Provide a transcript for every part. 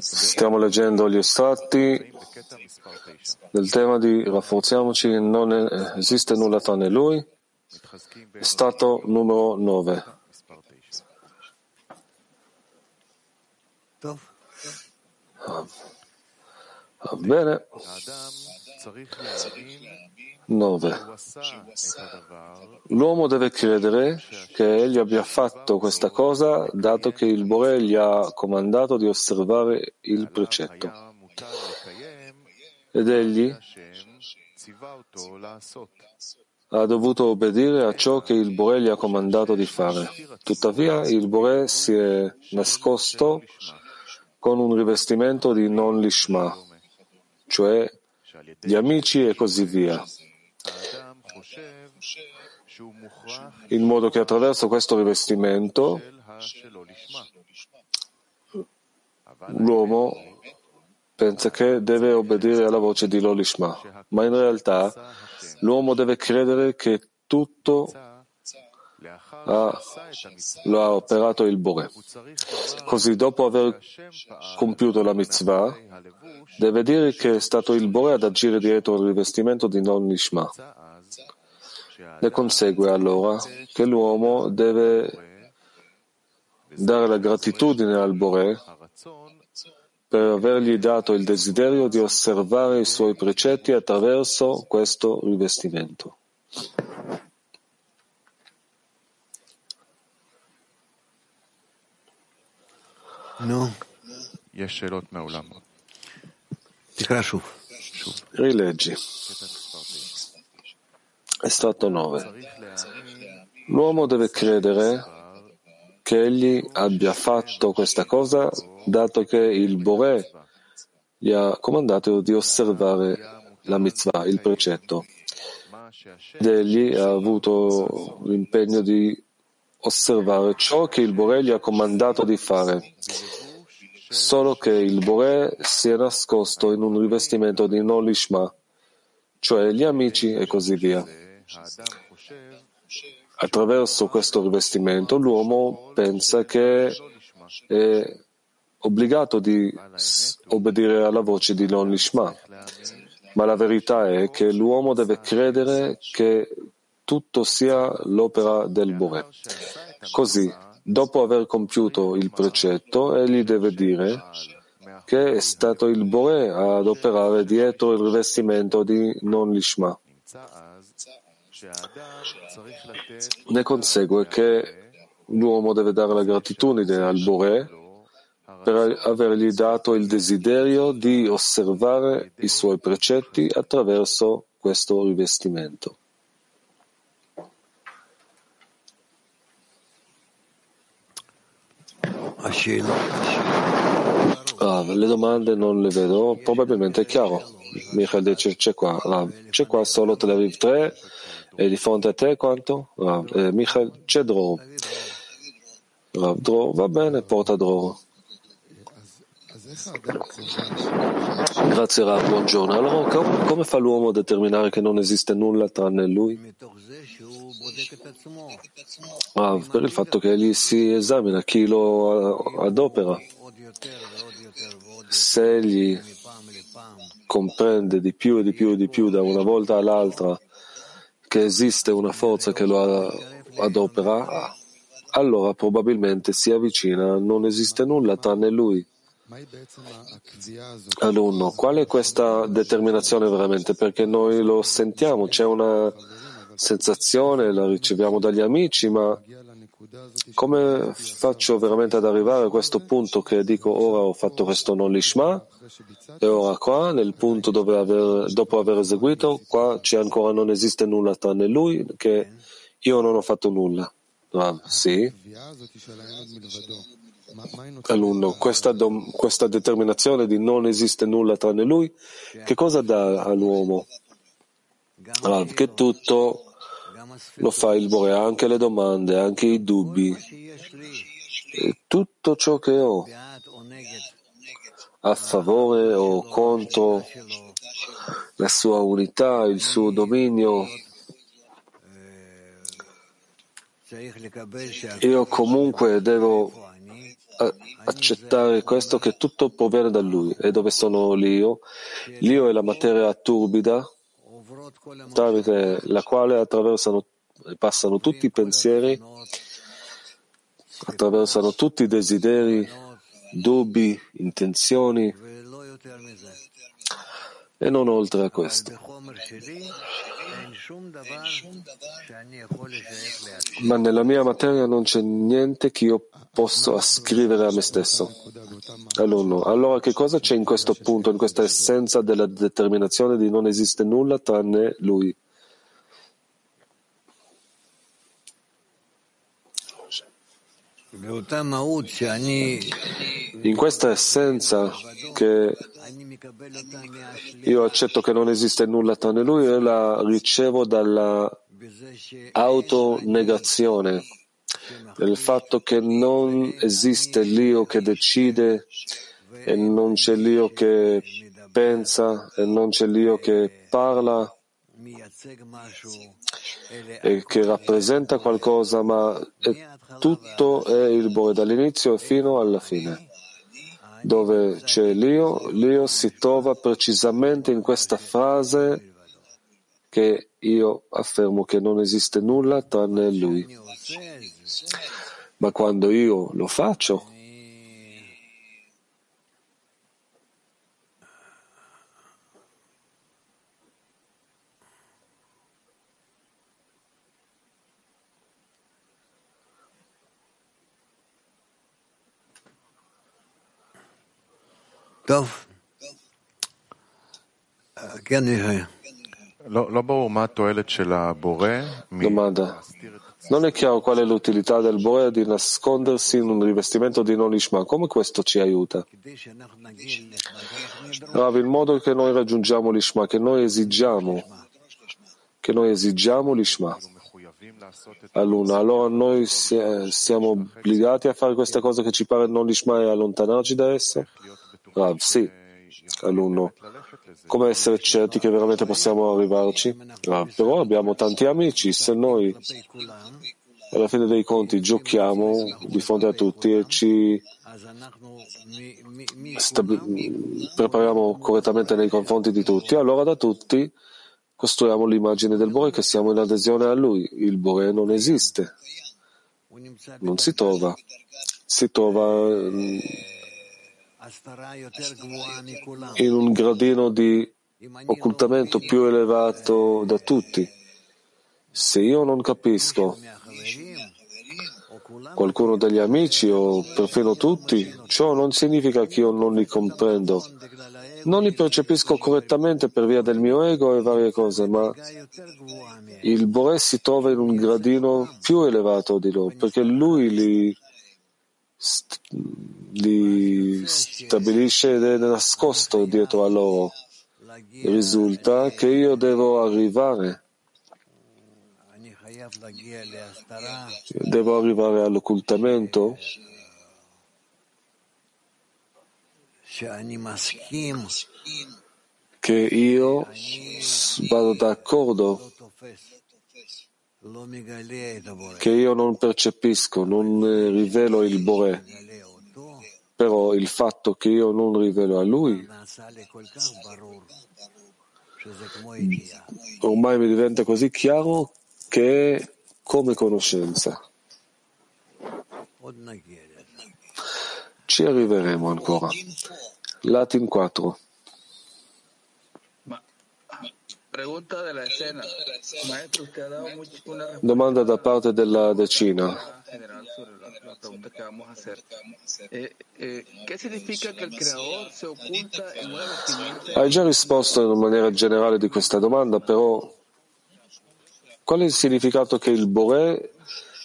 Stiamo leggendo gli estratti del tema di rafforziamoci, non esiste nulla tranne lui, stato numero 9. Va bene. 9. L'uomo deve credere che egli abbia fatto questa cosa, dato che il Boreh gli ha comandato di osservare il precetto. Ed egli ha dovuto obbedire a ciò che il Boreh gli ha comandato di fare. Tuttavia, il Boreh si è nascosto con un rivestimento di non Lishma, cioè gli amici e così via, in modo che attraverso questo rivestimento l'uomo pensa che deve obbedire alla voce di Lo Lishma, ma in realtà l'uomo deve credere che tutto lo ha operato il Boreh. Così, dopo aver compiuto la Mitzvah, deve dire che è stato il Boreh ad agire dietro il rivestimento di non Lishma. Ne consegue allora che l'uomo deve dare la gratitudine al Boreh per avergli dato il desiderio di osservare i suoi precetti attraverso questo rivestimento. No. Rileggi. Estratto 9. L'uomo deve credere che egli abbia fatto questa cosa, dato che il Boreh gli ha comandato di osservare la mitzvah, il precetto. Ed egli ha avuto l'impegno di osservare ciò che il Boreh gli ha comandato di fare, solo che il Boreh si è nascosto in un rivestimento di non Lishma, cioè gli amici e così via. Attraverso questo rivestimento l'uomo pensa che è obbligato di obbedire alla voce di non Lishma, ma la verità è che l'uomo deve credere che tutto sia l'opera del Boreh. Così, dopo aver compiuto il precetto, egli deve dire che è stato il Boreh ad operare dietro il rivestimento di non Lishma. Ne consegue che l'uomo deve dare la gratitudine al Boreh per avergli dato il desiderio di osservare i suoi precetti attraverso questo rivestimento. Le domande non le vedo, probabilmente è chiaro. Michael dice c'è qua solo Tel Aviv 3 e di fronte a te quanto? Michael c'è Dror. Dror va bene, porta Dror. Grazie Rav, buongiorno. Allora come fa l'uomo a determinare che non esiste nulla tranne lui? Per il fatto che egli si esamina, chi lo adopera. Se egli comprende di più da una volta all'altra che esiste una forza che lo adopera, allora probabilmente si avvicina, non esiste nulla tranne lui. Alunno, qual è questa determinazione veramente? Perché noi lo sentiamo, c'è una sensazione, la riceviamo dagli amici, ma come faccio veramente ad arrivare a questo punto che dico ora ho fatto questo non Lishma e ora qua nel punto dove dopo aver eseguito qua c'è ancora non esiste nulla tranne lui, che io non ho fatto nulla. Sì. Alunno, questa determinazione di non esiste nulla tranne lui, che cosa dà all'uomo? Che tutto lo fa il Boreh, anche le domande, anche i dubbi, tutto ciò che ho a favore o contro la sua unità, il suo dominio, Io comunque devo accettare questo, che tutto proviene da lui. E dove sono l'io? L'io è la materia turbida tramite la quale attraversano e passano tutti i pensieri, attraversano tutti i desideri, dubbi, intenzioni e non oltre a questo. Ma nella mia materia non c'è niente che io posso ascrivere a me stesso. Allora che cosa c'è in questo punto, in questa essenza della determinazione di non esiste nulla tranne lui? In questa essenza che io accetto che non esiste nulla tranne lui, io la ricevo dalla autonegazione, del fatto che non esiste l'io che decide e non c'è l'io che pensa e non c'è l'io che parla e che rappresenta qualcosa, ma tutto è il Boreh dall'inizio fino alla fine. Dove c'è l'io si trova precisamente in questa frase che io affermo che non esiste nulla tranne lui. Ma quando io lo faccio, domanda: non è chiaro qual è l'utilità del Boreh di nascondersi in un rivestimento di Lo Lishma? Come questo ci aiuta? Rav, il modo che noi raggiungiamo Lishma, che noi esigiamo Lishma. Allora noi siamo obbligati a fare queste cose che ci pare non Lishma e allontanarci da esse? Rav, sì. Alunno, come essere certi che veramente possiamo arrivarci? Rav, però abbiamo tanti amici. Se noi alla fine dei conti giochiamo di fronte a tutti e ci prepariamo correttamente nei confronti di tutti, allora da tutti costruiamo l'immagine del Boreh che siamo in adesione a lui. Il Boreh non esiste, non si trova, si trova in un gradino di occultamento più elevato da tutti. Se io non capisco qualcuno degli amici o perfino tutti, ciò non significa che io non li comprendo, non li percepisco correttamente per via del mio ego e varie cose, ma il Boreh si trova in un gradino più elevato di loro, perché lui li stabilisce ed è nascosto dietro a loro. Risulta che io devo arrivare all'occultamento, che io vado d'accordo, che io non percepisco, non rivelo il Boreh. Però il fatto che io non rivelo a lui ormai mi diventa così chiaro che è come conoscenza. Ci arriveremo ancora. Latin 4. Domanda da parte della decina. Hai già risposto in maniera generale di questa domanda, però qual è il significato che il Boreh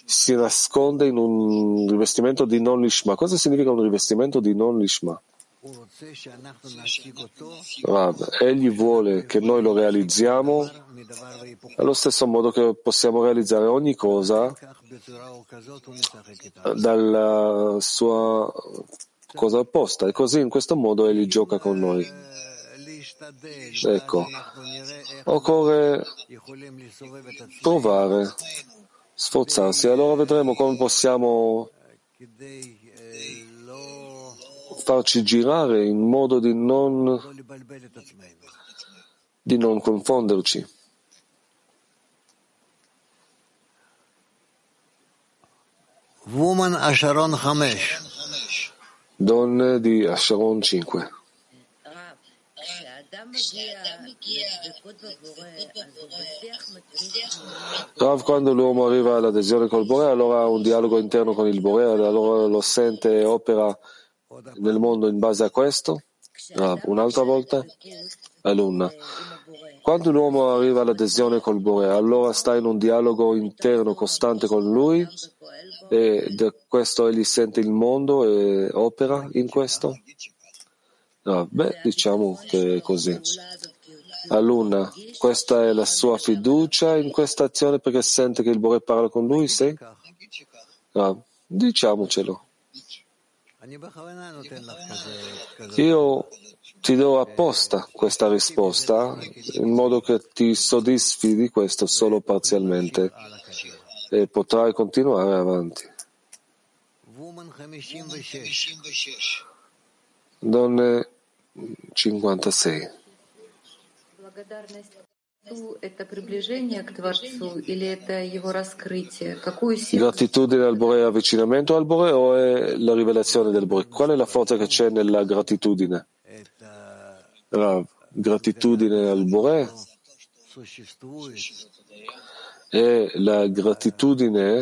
si nasconde in un rivestimento di non Lishma? Cosa significa un rivestimento di non Lishma? Rav, egli vuole che noi lo realizziamo allo stesso modo che possiamo realizzare ogni cosa dalla sua cosa opposta, e così in questo modo egli gioca con noi. Ecco, occorre provare sforzarsi, allora vedremo come possiamo farci girare in modo di non confonderci. Woman Asharon Hamesh. Donne di Asharon 5. Rav, quando l'uomo arriva all'adesione col Boreh, allora ha un dialogo interno con il Boreh, allora lo sente e opera nel mondo in base a questo. Rav, un'altra volta, alunna. Quando l'uomo arriva all'adesione col Boreh, allora sta in un dialogo interno costante con lui e da questo egli sente il mondo e opera in questo. No, beh, diciamo che è così. Alunna, questa è la sua fiducia in questa azione perché sente che il Boreh parla con lui, sì? No, diciamocelo. Io ti do apposta questa risposta in modo che ti soddisfi di questo solo parzialmente e potrai continuare avanti. Donne 56. Gratitudine al Boreh, avvicinamento al Boreh o è la rivelazione del Boreh? Qual è la forza che c'è nella gratitudine? La gratitudine al Boreh è la gratitudine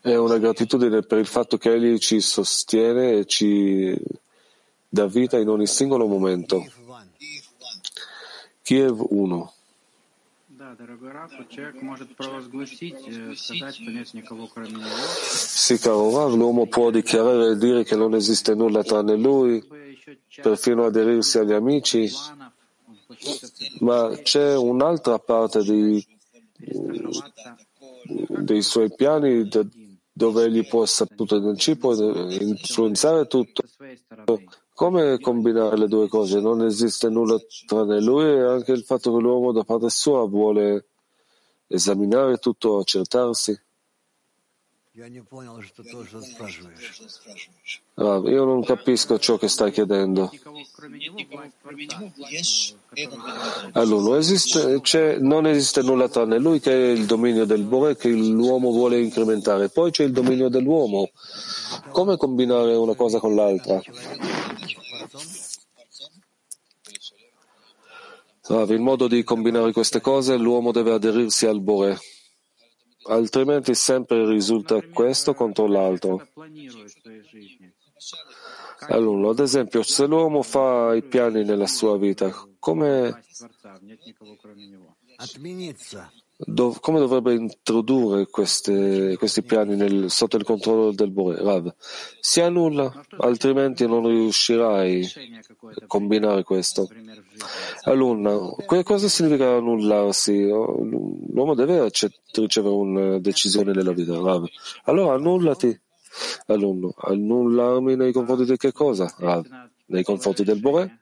è una gratitudine per il fatto che egli ci sostiene e ci dà vita in ogni singolo momento. Kiev 1. Sì, caro Rav, l'uomo può dichiarare e dire che non esiste nulla tranne lui, perfino aderirsi agli amici, ma c'è un'altra parte dei suoi piani dove egli può influenzare tutto. Come combinare le due cose? Non esiste nulla tranne lui e anche il fatto che l'uomo da parte sua vuole esaminare tutto, accertarsi. Io non capisco ciò che stai chiedendo. Allora, non esiste nulla tranne lui, che è il dominio del Boreh che l'uomo vuole incrementare. Poi c'è il dominio dell'uomo. Come combinare una cosa con l'altra? In modo di combinare queste cose, l'uomo deve aderirsi al Boreh. Altrimenti sempre risulta questo contro l'altro. Allora, ad esempio, se l'uomo fa i piani nella sua vita, come dovrebbe introdurre questi piani sotto il controllo del Boreh? Rav, si annulla, altrimenti non riuscirai a combinare questo. Allora, cosa significa annullarsi? L'uomo deve ricevere una decisione nella vita. Rav, allora annullati. Allora, annullarmi nei confronti di che cosa? Rav, nei confronti del Boreh?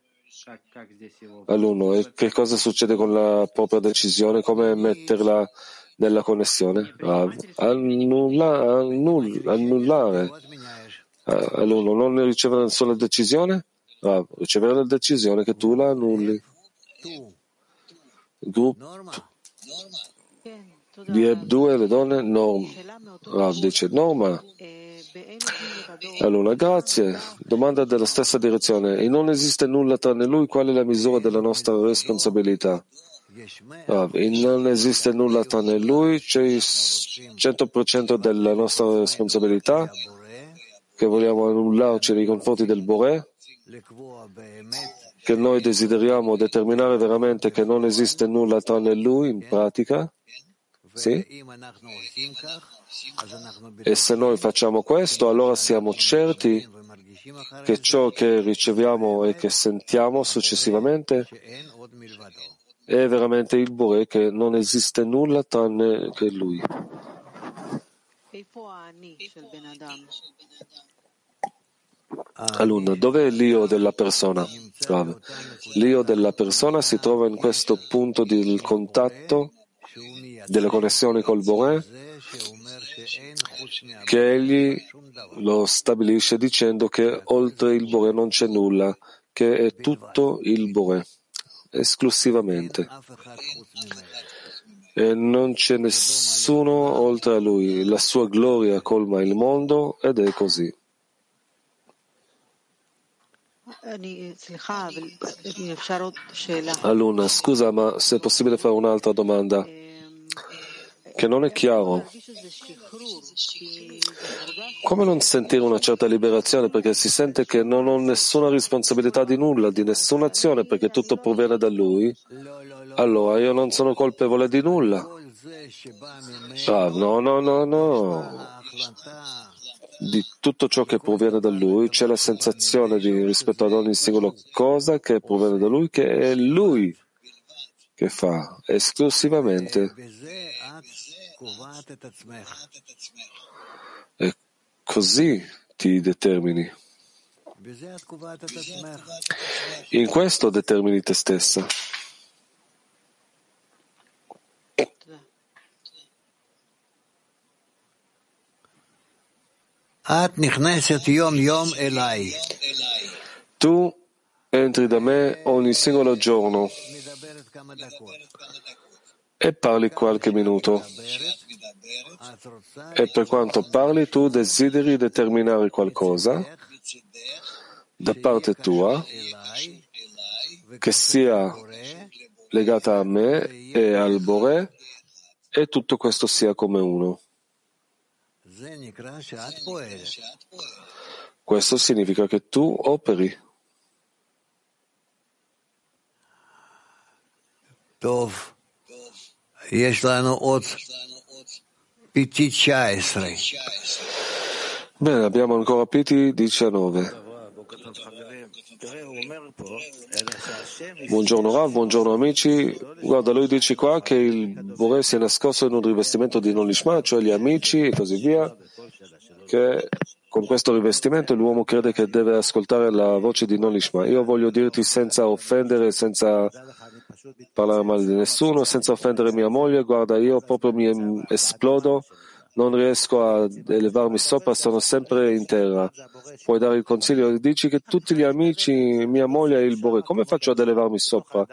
Allora, e che cosa succede con la propria decisione? Come metterla nella connessione? Rav, annullare. Allora, non ricevere nessuna decisione? Rav, ricevere la decisione che tu la annulli. Di Eb2 le donne, Norma. Rav dice Norma. Allora, grazie. Domanda della stessa direzione. E non esiste nulla tranne lui, qual è la misura della nostra responsabilità? Rav, e non esiste nulla tranne lui, c'è il 100% della nostra responsabilità che vogliamo annullarci nei confronti del Boreh, che noi desideriamo determinare veramente che non esiste nulla tranne lui in pratica. Sì? E se noi facciamo questo, allora siamo certi che ciò che riceviamo e che sentiamo successivamente è veramente il Boreh, che non esiste nulla tranne che lui. alunno, dove è l'io della persona? L'io della persona si trova in questo punto del contatto, delle connessioni col Boreh, che egli lo stabilisce dicendo che oltre il Boreh non c'è nulla, che è tutto il Boreh, esclusivamente. E non c'è nessuno oltre a lui, la sua gloria colma il mondo ed è così. Alunna, scusa, ma se è possibile fare un'altra domanda, che non è chiaro. Come non sentire una certa liberazione? Perché si sente che non ho nessuna responsabilità di nulla, di nessuna azione, perché tutto proviene da lui. Allora io non sono colpevole di nulla. No. Di tutto ciò che proviene da lui c'è la sensazione di rispetto ad ogni singola cosa che proviene da lui, che è lui che fa esclusivamente, e così ti determini, in questo determini te stessa. Tu entri da me ogni singolo giorno e parli qualche minuto, e per quanto parli tu desideri determinare qualcosa da parte tua che sia legata a me e al Boreh, e tutto questo sia come uno. Questo significa che tu operi. Bene, abbiamo ancora PT 19. Buongiorno Rav, buongiorno amici. Guarda, lui dice qua che il Boreh si è nascosto in un rivestimento di Lo Lishma, cioè gli amici e così via, che con questo rivestimento l'uomo crede che deve ascoltare la voce di Lo Lishma. Io voglio dirti, senza offendere, senza parlare male di nessuno, senza offendere mia moglie, guarda, io proprio mi esplodo, non riesco a elevarmi sopra, sono sempre in terra. Puoi dare il consiglio? Dici che tutti gli amici, mia moglie e il Boreh, come faccio ad elevarmi sopra?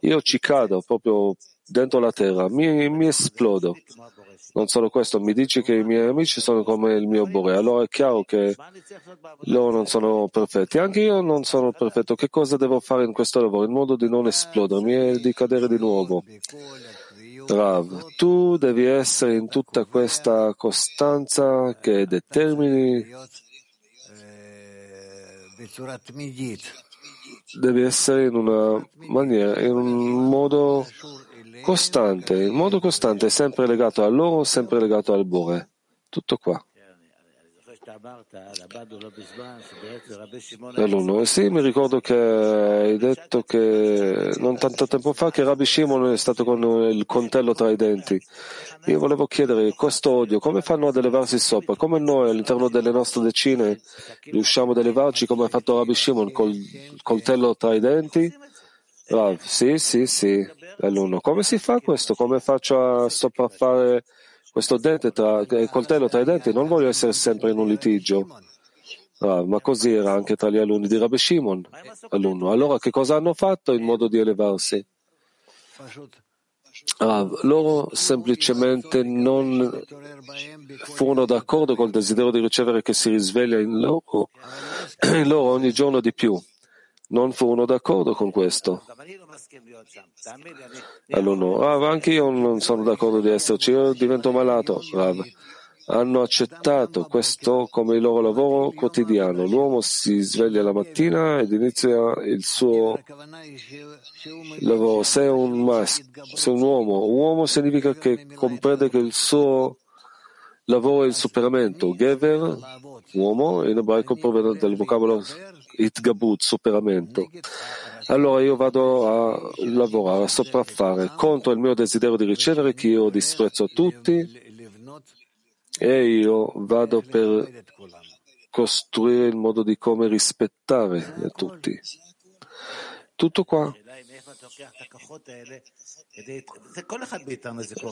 Io ci cado proprio dentro la terra, mi esplodo. Non solo questo, mi dici che i miei amici sono come il mio Boreh. Allora è chiaro che loro non sono perfetti, anche io non sono perfetto. Che cosa devo fare in questo lavoro in modo di non esplodermi e di cadere di nuovo? Rav, tu devi essere in tutta questa costanza che determini, devi essere in una maniera, in un modo costante, in modo costante, sempre legato a loro, sempre legato al Boreh. Tutto qua. L'alunno, sì, mi ricordo che hai detto che non tanto tempo fa che Rabbi Shimon è stato con il coltello tra i denti. Io volevo chiedere, questo odio, come fanno ad elevarsi sopra? Come noi all'interno delle nostre decine riusciamo ad elevarci come ha fatto Rabbi Shimon, col coltello tra i denti? Rav, sì, l'alunno, come si fa questo? Come faccio a sopraffare questo dente coltello tra i denti? Non voglio essere sempre in un litigio. Ma così era anche tra gli alunni di Rabbi Shimon, alunno. Allora che cosa hanno fatto in modo di elevarsi? Loro semplicemente non furono d'accordo col desiderio di ricevere che si risveglia in loro ogni giorno di più. Non furono d'accordo con questo. Allora, anche io non sono d'accordo di esserci, io divento malato. Hanno accettato questo come il loro lavoro quotidiano. L'uomo si sveglia la mattina ed inizia il suo lavoro. Se un uomo significa che comprende che il suo lavoro è il superamento. Gever, uomo, in ebraico proviene dal vocabolo itgabut, superamento. Allora io vado a lavorare, a sopraffare contro il mio desiderio di ricevere, che io disprezzo tutti, e io vado per costruire il modo di come rispettare a tutti. Tutto qua.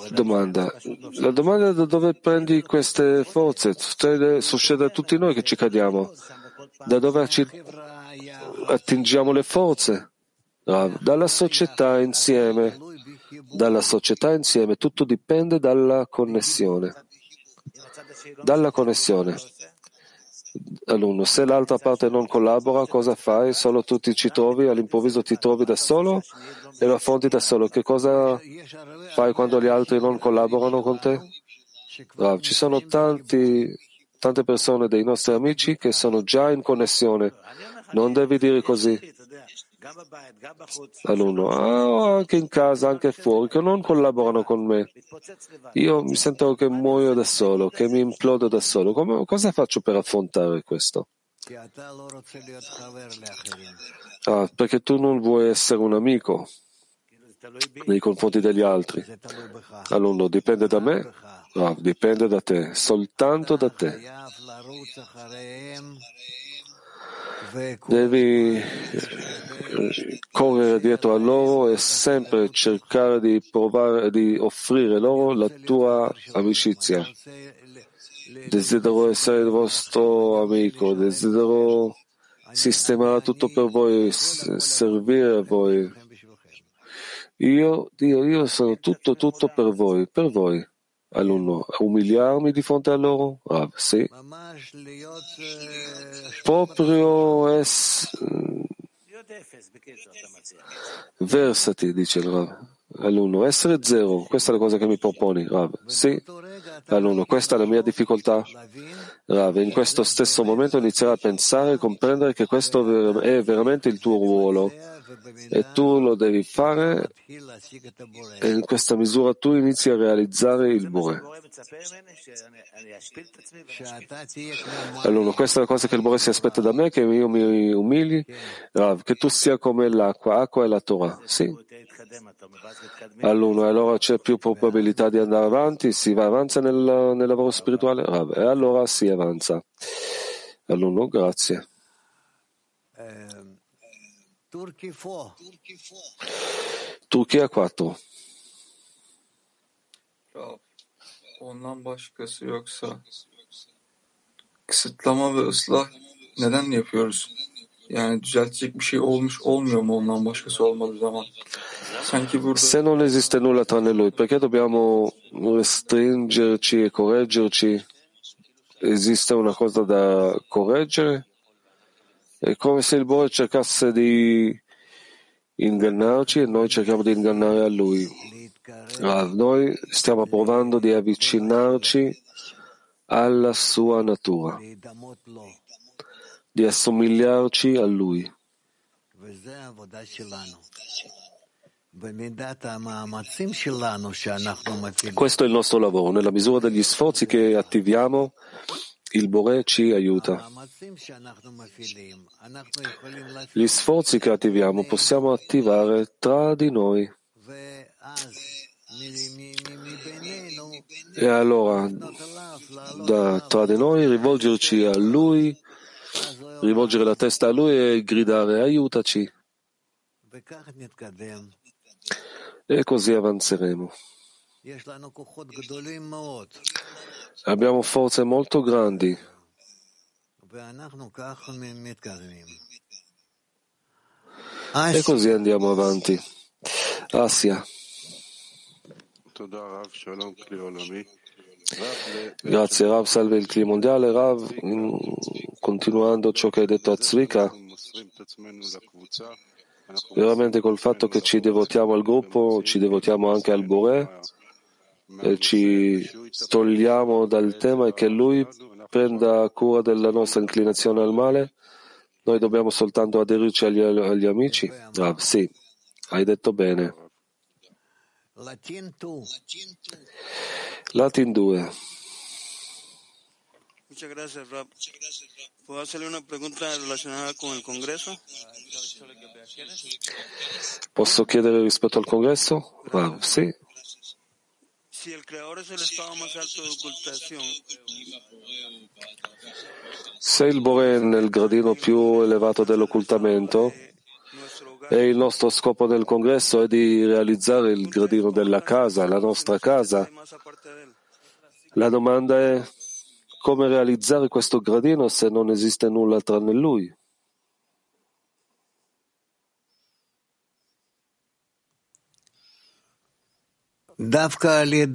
La domanda è da dove prendi queste forze? Succede a tutti noi che ci cadiamo. Da dove attingiamo le forze? Dalla società insieme. Tutto dipende dalla connessione. All'uno, se l'altra parte non collabora, cosa fai? Solo tu ci trovi, all'improvviso ti trovi da solo e lo affronti da solo. Che cosa fai quando gli altri non collaborano con te? Ci sono tante persone dei nostri amici che sono già in connessione. Non devi dire così all'uno, anche in casa, anche fuori, che non collaborano con me. Io mi sento che muoio da solo, che mi implodo da solo. Cosa faccio per affrontare questo? Perché tu non vuoi essere un amico nei confronti degli altri. All'uno, dipende da me? Dipende da te, soltanto da te. Devi correre dietro a loro e sempre cercare di provare di offrire loro la tua amicizia. Desidero essere il vostro amico, desidero sistemare tutto per voi, servire a voi. Io sono tutto per voi. All'uno, umiliarmi di fronte a loro? Sì. Proprio versati, dice il Rav. All'uno, essere zero, questa è la cosa che mi proponi, Rav. Sì. All'uno, questa è la mia difficoltà, Rav. In questo stesso momento inizierai a pensare e comprendere che questo è veramente il tuo ruolo. E tu lo devi fare e in questa misura tu inizi a realizzare il Boreh. Allora, questa è la cosa che il Boreh si aspetta da me, che io mi umili, che tu sia come l'acqua. Acqua è la Torah, sì. Allora c'è più probabilità di andare avanti, si va avanza nel lavoro spirituale, e allora si avanza. Allora, grazie. Turchia 4. Ondan başkası yoksa kısıtlama ve ıslah neden yapıyoruz? Yani düzeltecek bir şey olmuş olmuyor mu ondan başkası olmadığı zaman? Sanki burada se non esiste nulla tranne lui, perché dobbiamo restringerci e correggerci? Esiste una cosa da correggere? È come se il Boreh cercasse di ingannarci e noi cerchiamo di ingannare a lui. Noi stiamo provando di avvicinarci alla sua natura, di assomigliarci a lui. Questo è il nostro lavoro. Nella misura degli sforzi che attiviamo, il Boreh ci aiuta. Gli sforzi che attiviamo possiamo attivare tra di noi. E allora, tra di noi, rivolgerci a lui, rivolgere la testa a lui e gridare aiutaci. E così avanzeremo. Abbiamo forze molto grandi e così andiamo avanti. Asia. Grazie Rav, salve il clima mondiale. Rav, continuando ciò che hai detto a Zvika, veramente col fatto che ci devotiamo al gruppo, ci devotiamo anche al Boreh, e ci togliamo dal tema e che lui prenda cura della nostra inclinazione al male, noi dobbiamo soltanto aderirci agli amici. Sì, hai detto bene. Latin 2. ¿Puedo hacerle una pregunta relacionada con el Congreso? Posso chiedere rispetto al Congresso? Sì. si el creador es el estado más alto de ocultazione, se il Boreh è nel gradino più elevato dell'occultamento, e il nostro scopo nel congresso è di realizzare il gradino della casa, la nostra casa, la domanda è come realizzare questo gradino se non esiste nulla tranne lui. Proprio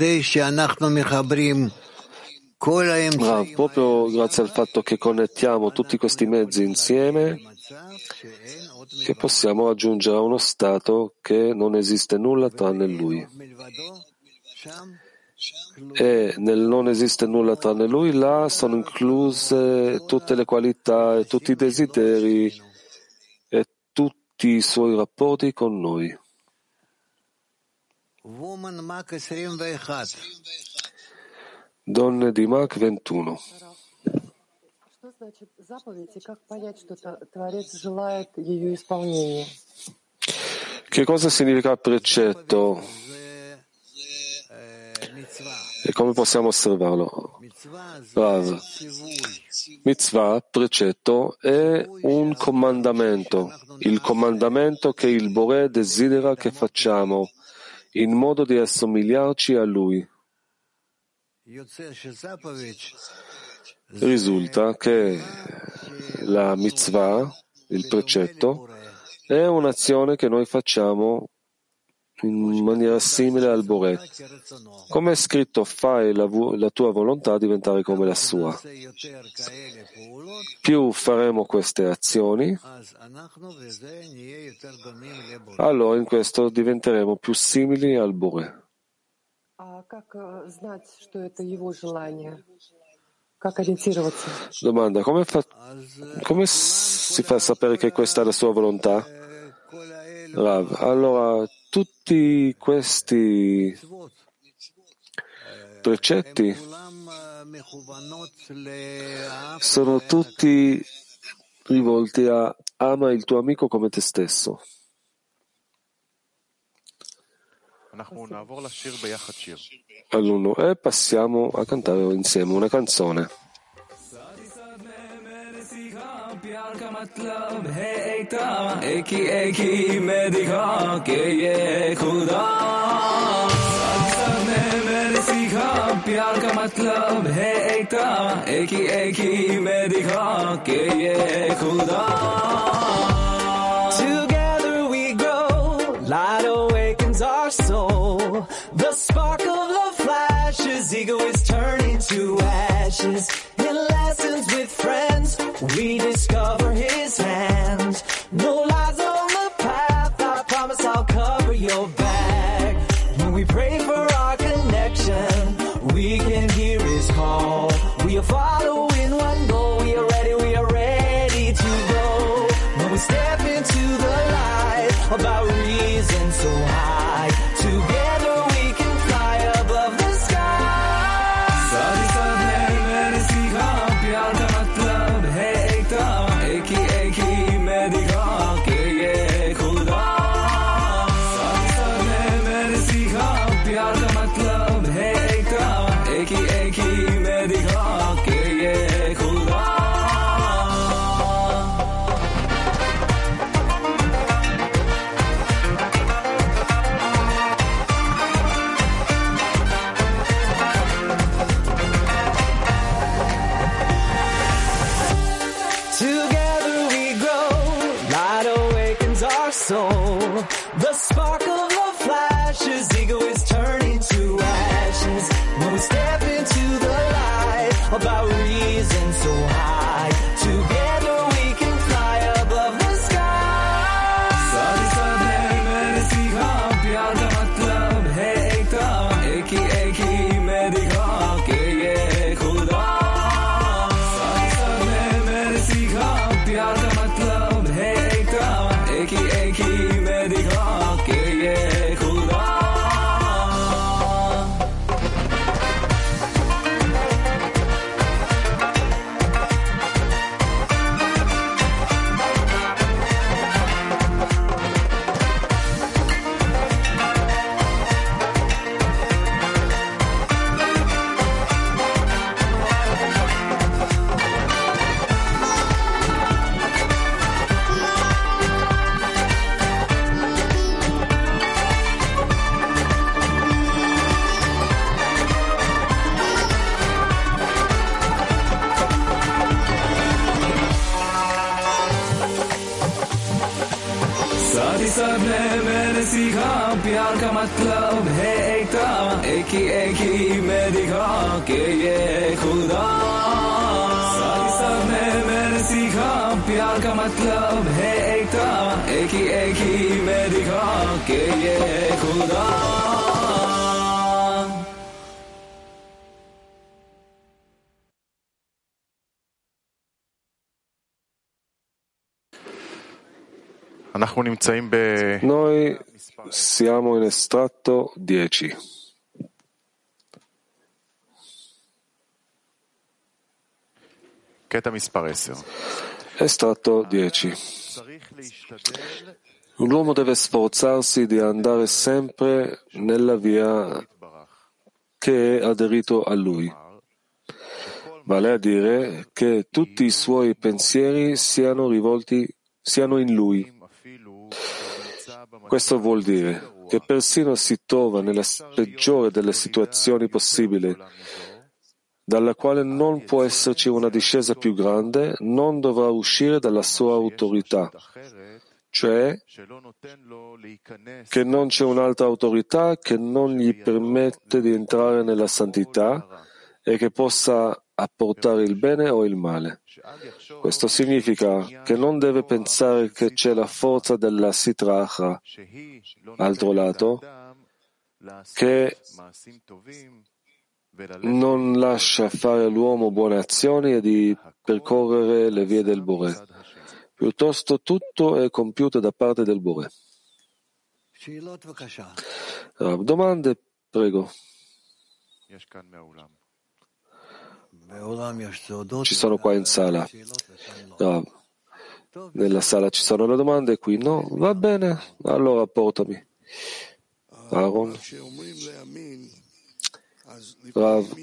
grazie al fatto che connettiamo tutti questi mezzi insieme che possiamo raggiungere a uno stato che non esiste nulla tranne lui. E nel non esiste nulla tranne lui, là sono incluse tutte le qualità e tutti i desideri e tutti i suoi rapporti con noi. Donne di Mach 21. Che cosa significa precetto? E come possiamo osservarlo? Mitzvah, precetto, è un comandamento, il comandamento che il Boreh desidera che facciamo in modo di assomigliarci a lui. Risulta che la mitzvah, il precetto, è un'azione che noi facciamo in maniera simile al Boreh. Come è scritto, fai la tua volontà diventare come la sua. Più faremo queste azioni, allora in questo diventeremo più simili al Boreh. Domanda, come si fa a sapere che questa è la sua volontà? Rav, allora tutti questi precetti sono tutti rivolti a ama il tuo amico come te stesso. Allora, e passiamo a cantare insieme una canzone. प्यार का मतलब है एकता एक ही मैं दिखा के ये खुदा सब में मैंने सीखा प्यार का मतलब है एकता एक ही मैं दिखा के ये खुदा Together we go light awakens our soul the spark of love flashes ego is turning to ashes in lessons with friends We discover his hands. No lies on the path. I promise I'll cover your back. When we pray for our connection, we can hear his call. We are following one goal. We are ready to go. When we step into the light about reason so high. Together we can fly above the sky. The spark of love flashes, ego is turning to ashes. When we step into the light of our reason so high, together we can fly above the sky. Sadi sadi hai maine sikha, pyar ka matlab hai ekta, ek hi main dikha ke ye khuda. Sadi sadi hai maine sikha, pyar ka matlab hai ekta, ek hi अपने मैंने सीखा प्यार का मतलब है एकता, एक ही मैं दिखा के ये खुदा। सब में मैंने सीखा प्यार का मतलब है एकता, एक ही मैं दिखा के ये खुदा। Noi siamo in estratto 10. Estratto 10. L'uomo deve sforzarsi di andare sempre nella via che è aderito a lui, vale a dire che tutti i suoi pensieri siano in lui. Questo vuol dire che persino si trova nella peggiore delle situazioni possibili, dalla quale non può esserci una discesa più grande, non dovrà uscire dalla sua autorità, cioè che non c'è un'altra autorità che non gli permette di entrare nella santità e che possa apportare il bene o il male. Questo significa che non deve pensare che c'è la forza della Sitraha, altro lato, che non lascia fare all'uomo buone azioni e di percorrere le vie del Boreh. Piuttosto tutto è compiuto da parte del Boreh. Domande, prego. Ci sono qua in sala. Nella sala ci sono le domande, qui no? Va bene, allora portami. Aaron.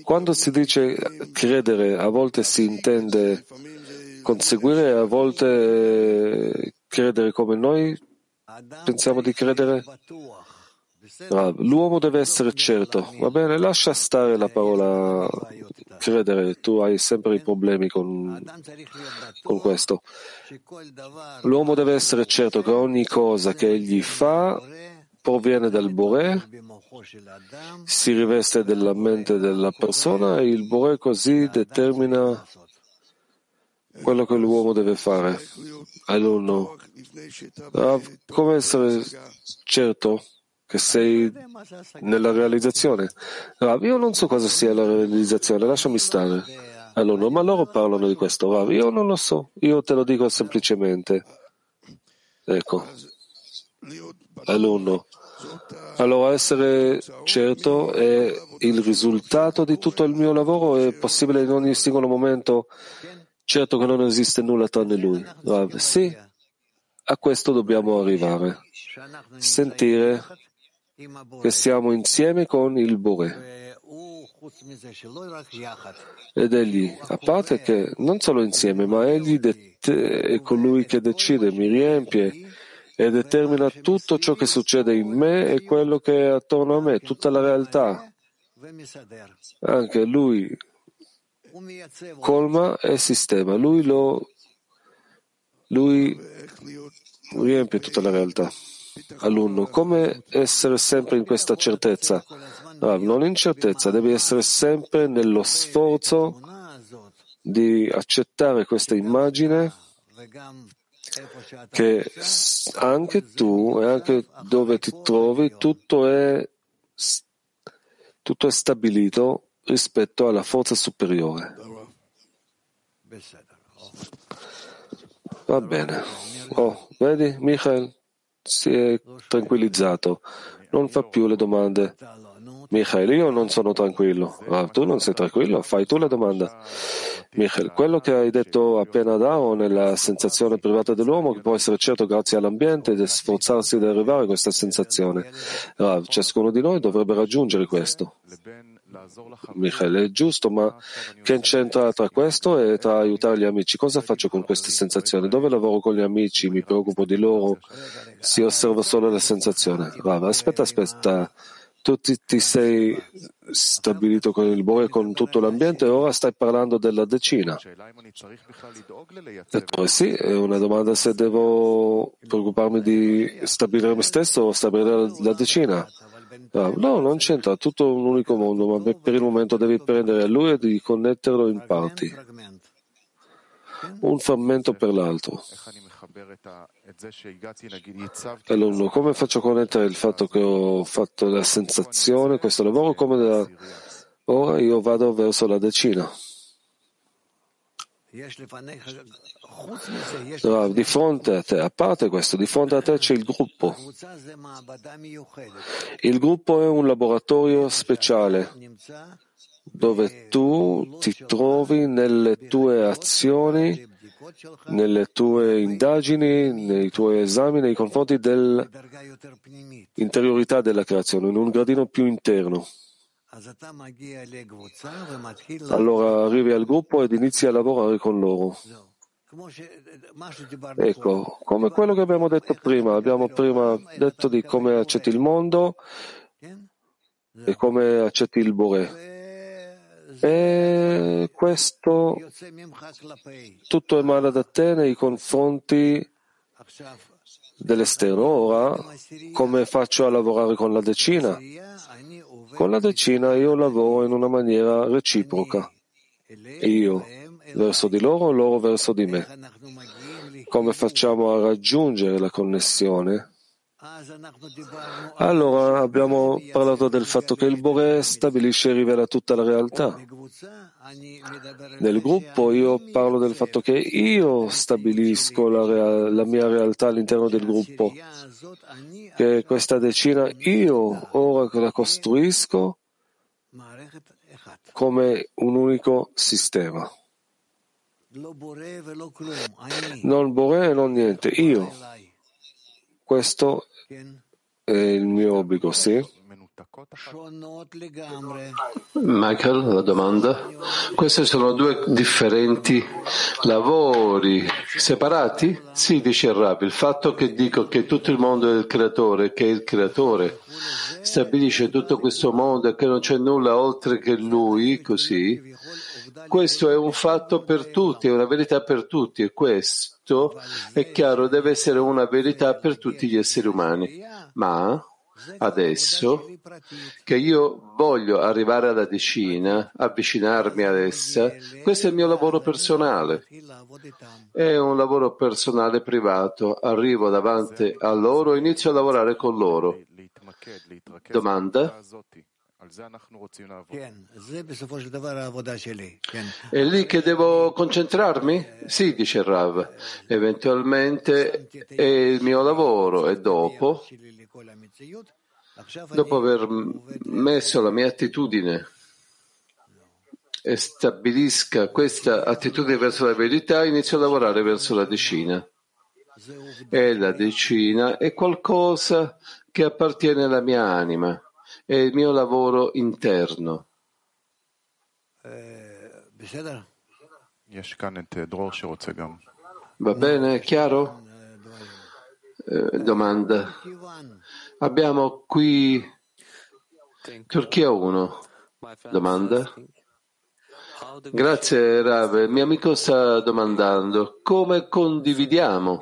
Quando si dice credere, a volte si intende conseguire, a volte credere come noi pensiamo di credere. L'uomo deve essere certo, va bene? Lascia stare la parola credere, tu hai sempre i problemi con questo. L'uomo deve essere certo che ogni cosa che egli fa proviene dal Boreh, si riveste della mente della persona e il Boreh così determina quello che l'uomo deve fare. Allora, come essere certo che sei nella realizzazione? Rav, io non so cosa sia la realizzazione, lasciami stare. Allora, ma loro parlano di questo, Rav, io non lo so, io te lo dico semplicemente. Ecco. Alunno. Allora, essere certo è il risultato di tutto il mio lavoro, è possibile in ogni singolo momento, certo che non esiste nulla tranne lui. Rav, sì, a questo dobbiamo arrivare. Sentire che siamo insieme con il Boreh ed egli, a parte che non solo insieme, ma egli è colui che decide, mi riempie e determina tutto ciò che succede in me e quello che è attorno a me, tutta la realtà. Anche lui colma e sistema, lui riempie tutta la realtà. Alunno, come essere sempre in questa certezza? Rav, non in certezza, devi essere sempre nello sforzo di accettare questa immagine che anche tu e anche dove ti trovi tutto è stabilito rispetto alla forza superiore. Va bene. Oh, vedi, Michael? Si è tranquillizzato, non fa più le domande. Michael, io non sono tranquillo. Tu non sei tranquillo, fai tu la domanda. Michael, quello che hai detto appena ad Aaron è la sensazione privata dell'uomo che può essere certo grazie all'ambiente e sforzarsi di arrivare a questa sensazione. Rav, ciascuno di noi dovrebbe raggiungere questo. Michael, è giusto, ma che c'entra tra questo e tra aiutare gli amici? Cosa faccio con questa sensazione? Dove lavoro con gli amici? Mi preoccupo di loro? Si osserva solo la sensazione. Rav, aspetta. tu ti sei stabilito con il Boreh, con tutto l'ambiente, e ora stai parlando della decina. Sì, è una domanda se devo preoccuparmi di stabilire me stesso o stabilire la decina. No, non c'entra, tutto un unico mondo, ma per il momento devi prendere a lui e di connetterlo in parti, un frammento per l'altro. Allora, come faccio a connettere il fatto che ho fatto la sensazione, questo lavoro, come ora io vado verso la decina? No, di fronte a te, a parte questo, di fronte a te c'è il gruppo. Il gruppo è un laboratorio speciale dove tu ti trovi nelle tue azioni, nelle tue indagini, nei tuoi esami, nei confronti dell'interiorità della creazione, in un gradino più interno. Allora arrivi al gruppo ed inizi a lavorare con loro. Ecco, come quello che abbiamo detto prima. Abbiamo prima detto di come accetti il mondo e come accetti il Boreh. E questo tutto emana da te nei confronti dell'esterno. Ora, come faccio a lavorare con la decina? Con la decina io lavoro in una maniera reciproca. Io verso di loro, loro verso di me. Come facciamo a raggiungere la connessione? Allora abbiamo parlato del fatto che il Boreh stabilisce e rivela tutta la realtà. Nel gruppo io parlo del fatto che io stabilisco la mia realtà all'interno del gruppo, che questa decina io ora la costruisco come un unico sistema. Non Boreh e non niente, io. Questo è il mio obbligo, sì. Michael, la domanda. Questi sono due differenti lavori separati? Sì, dice il Rabbi. Il fatto che dico che tutto il mondo è del creatore, che il creatore stabilisce tutto questo mondo e che non c'è nulla oltre che lui, così, questo è un fatto per tutti, è una verità per tutti, e questo è chiaro, deve essere una verità per tutti gli esseri umani. Ma adesso che io voglio arrivare alla decina, avvicinarmi ad essa, questo è il mio lavoro personale, è un lavoro personale privato. Arrivo davanti a loro, inizio a lavorare con loro. Domanda? È lì che devo concentrarmi? Sì, dice il Rav. Eventualmente è il mio lavoro, e dopo aver messo la mia attitudine e stabilisca questa attitudine verso la verità, inizio a lavorare verso la decina. E la decina è qualcosa che appartiene alla mia anima. È il mio lavoro interno. Va bene, è chiaro? Domanda. Abbiamo qui Turchia 1. Domanda. Grazie Rave, mio amico sta domandando come condividiamo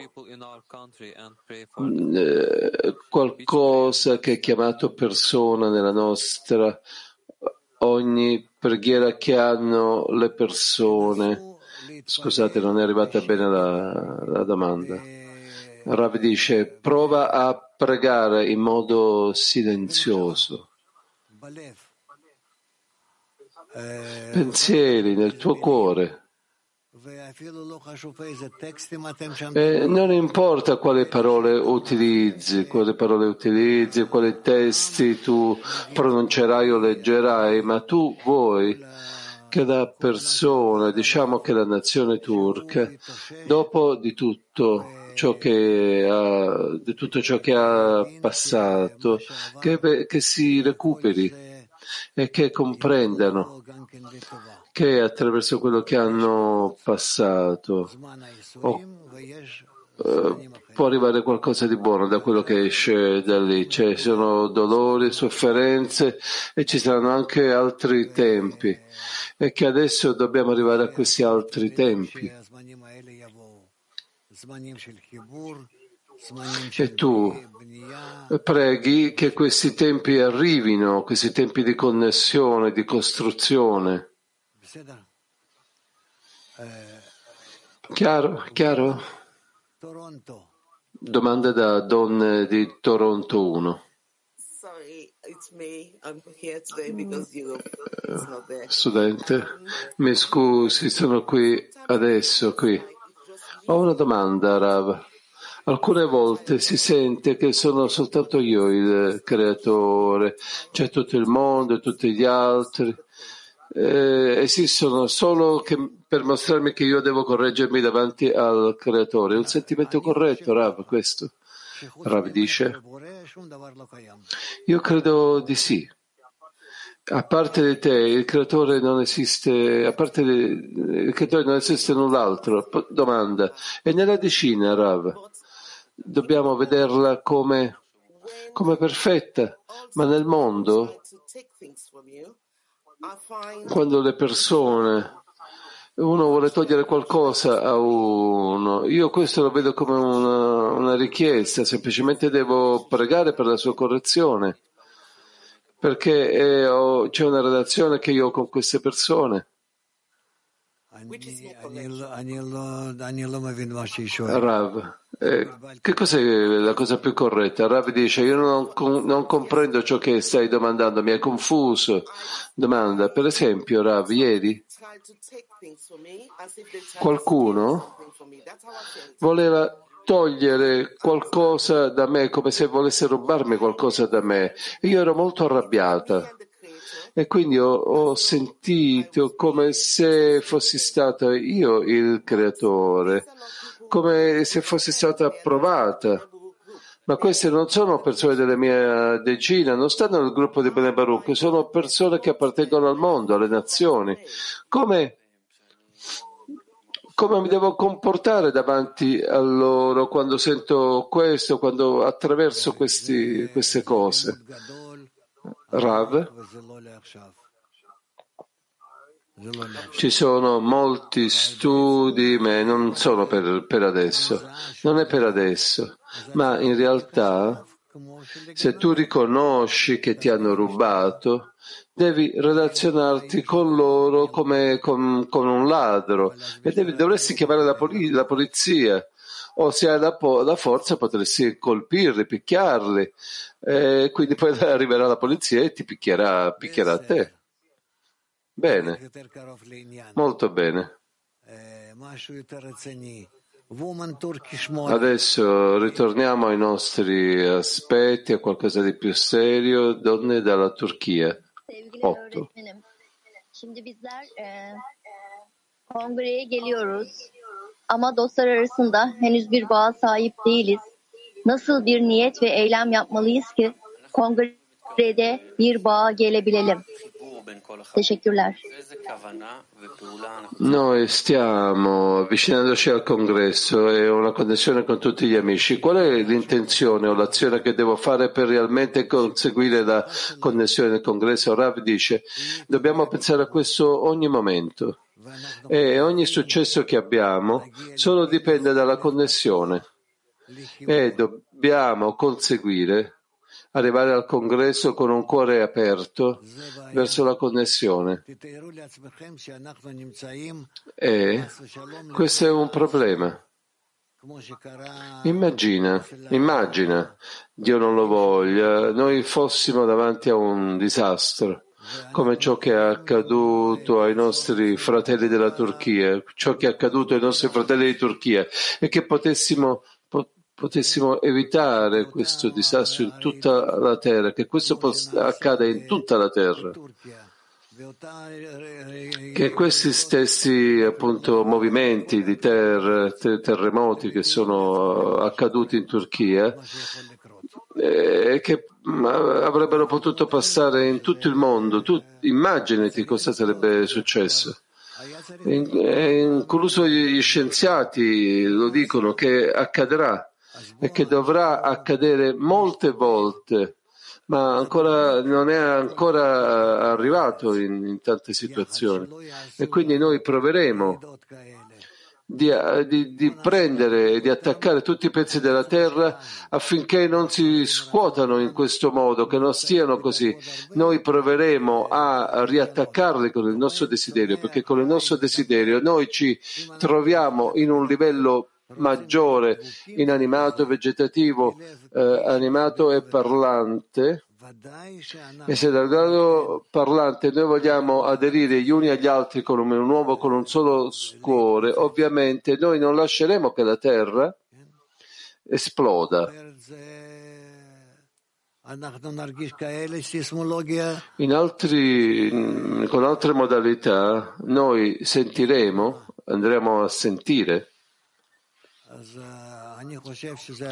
qualcosa che è chiamato persona nella nostra, ogni preghiera che hanno le persone. Scusate, non è arrivata bene la domanda. Rave dice: prova a pregare in modo silenzioso. Pensieri nel tuo cuore, e non importa quali parole utilizzi, quali testi tu pronuncerai o leggerai, ma tu vuoi che la persona, diciamo che la nazione turca, dopo di tutto ciò che ha passato, che si recuperi e che comprendano che attraverso quello che hanno passato può arrivare qualcosa di buono da quello che esce da lì. Ci sono dolori, sofferenze e ci saranno anche altri tempi, e che adesso dobbiamo arrivare a questi altri tempi. E tu preghi che questi tempi arrivino, questi tempi di connessione, di costruzione. Chiaro? Domanda da Donne di Toronto 1. Studente, mi scusi, sono qui adesso, qui. Ho una domanda, Rav. Alcune volte si sente che sono soltanto io il creatore, c'è tutto il mondo e tutti gli altri. Esistono solo per mostrarmi che io devo correggermi davanti al creatore. È un sentimento corretto, Rav, questo? Rav dice: io credo di sì. A parte di te, il creatore non esiste, a parte il creatore non esiste null'altro. Domanda: e nella decina, Rav? Dobbiamo vederla come perfetta, ma nel mondo, quando le persone, uno vuole togliere qualcosa a uno, io questo lo vedo come una richiesta, semplicemente devo pregare per la sua correzione, perché c'è una relazione che io ho con queste persone. Rav, che cos'è la cosa più corretta? Rav dice: io non comprendo ciò che stai domandando, mi è confuso. Domanda, per esempio, Rav, ieri qualcuno voleva togliere qualcosa da me, come se volesse rubarmi qualcosa da me, e io ero molto arrabbiata. E quindi ho sentito come se fossi stato io il creatore, come se fossi stata approvata. Ma queste non sono persone della mia decina, non stanno nel gruppo di Bnei Baruch, sono persone che appartengono al mondo, alle nazioni. Come mi devo comportare davanti a loro quando sento questo, quando attraverso queste cose? Rav, ci sono molti studi, ma non sono per adesso, non è per adesso, ma in realtà se tu riconosci che ti hanno rubato, devi relazionarti con loro come con un ladro, e dovresti chiamare la polizia. O se hai la forza potresti colpirli, picchiarli, quindi poi arriverà la polizia e ti picchierà te. Bene, molto bene. Adesso ritorniamo ai nostri aspetti, a qualcosa di più serio. Donne dalla Turchia, 8. Ama dostlar arasında henüz bir bağa sahip değiliz. Nasıl bir niyet ve eylem yapmalıyız ki kongrede bir bağa gelebilelim? Teşekkürler. Noi stiamo avvicinandoci al congresso e una connessione con tutti gli amici. Qual è l'intenzione o l'azione che devo fare per realmente conseguire la connessione del congresso? Rav dice: dobbiamo pensare a questo ogni momento. E ogni successo che abbiamo solo dipende dalla connessione, e dobbiamo conseguire arrivare al congresso con un cuore aperto verso la connessione, e questo è un problema. Immagina, Dio non lo voglia, noi fossimo davanti a un disastro come ciò che è accaduto ai nostri fratelli della Turchia, ciò che è accaduto ai nostri fratelli di Turchia, e che potessimo evitare questo disastro in tutta la terra, che questo accada in tutta la terra, che questi stessi appunto movimenti di terremoti che sono accaduti in Turchia e che avrebbero potuto passare in tutto il mondo. Tu immaginati cosa sarebbe successo. incluso gli scienziati lo dicono che accadrà e che dovrà accadere molte volte, ma ancora non è ancora arrivato in tante situazioni, e quindi noi proveremo di prendere e di attaccare tutti i pezzi della terra affinché non si scuotano in questo modo, che non stiano così. Noi proveremo a riattaccarli con il nostro desiderio, perché con il nostro desiderio noi ci troviamo in un livello maggiore, inanimato, vegetativo, animato e parlante. E se dal grado parlante noi vogliamo aderire gli uni agli altri con un uomo, con un solo cuore, ovviamente noi non lasceremo che la terra esploda. Con altre modalità noi sentiremo, andremo a sentire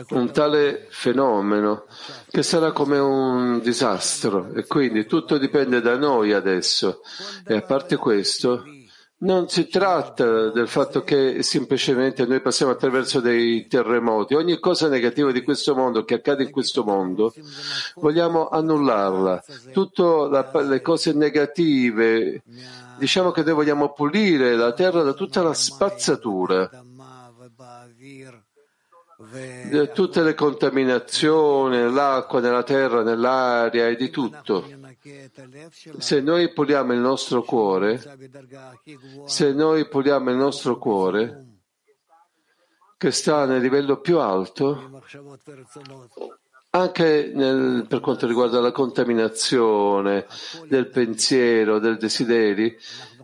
un tale fenomeno che sarà come un disastro, e quindi tutto dipende da noi adesso. E a parte questo, non si tratta del fatto che semplicemente noi passiamo attraverso dei terremoti. Ogni cosa negativa di questo mondo, che accade in questo mondo, vogliamo annullarla. Tutte le cose negative, diciamo che noi vogliamo pulire la terra da tutta la spazzatura, tutte le contaminazioni, nell'acqua, nella terra, nell'aria e di tutto. Se noi puliamo il nostro cuore, che sta nel livello più alto, anche per quanto riguarda la contaminazione del pensiero, del desiderio,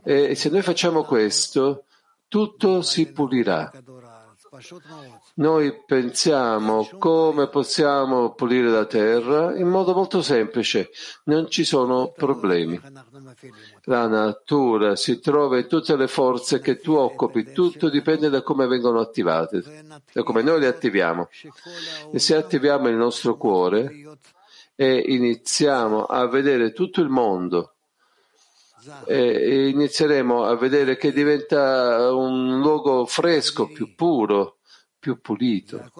e se noi facciamo questo, tutto si pulirà. Noi pensiamo come possiamo pulire la terra in modo molto semplice, non ci sono problemi. La natura si trova in tutte le forze che tu occupi, tutto dipende da come vengono attivate, da come noi le attiviamo. E se attiviamo il nostro cuore e iniziamo a vedere tutto il mondo, e inizieremo a vedere che diventa un luogo fresco, più puro, più pulito,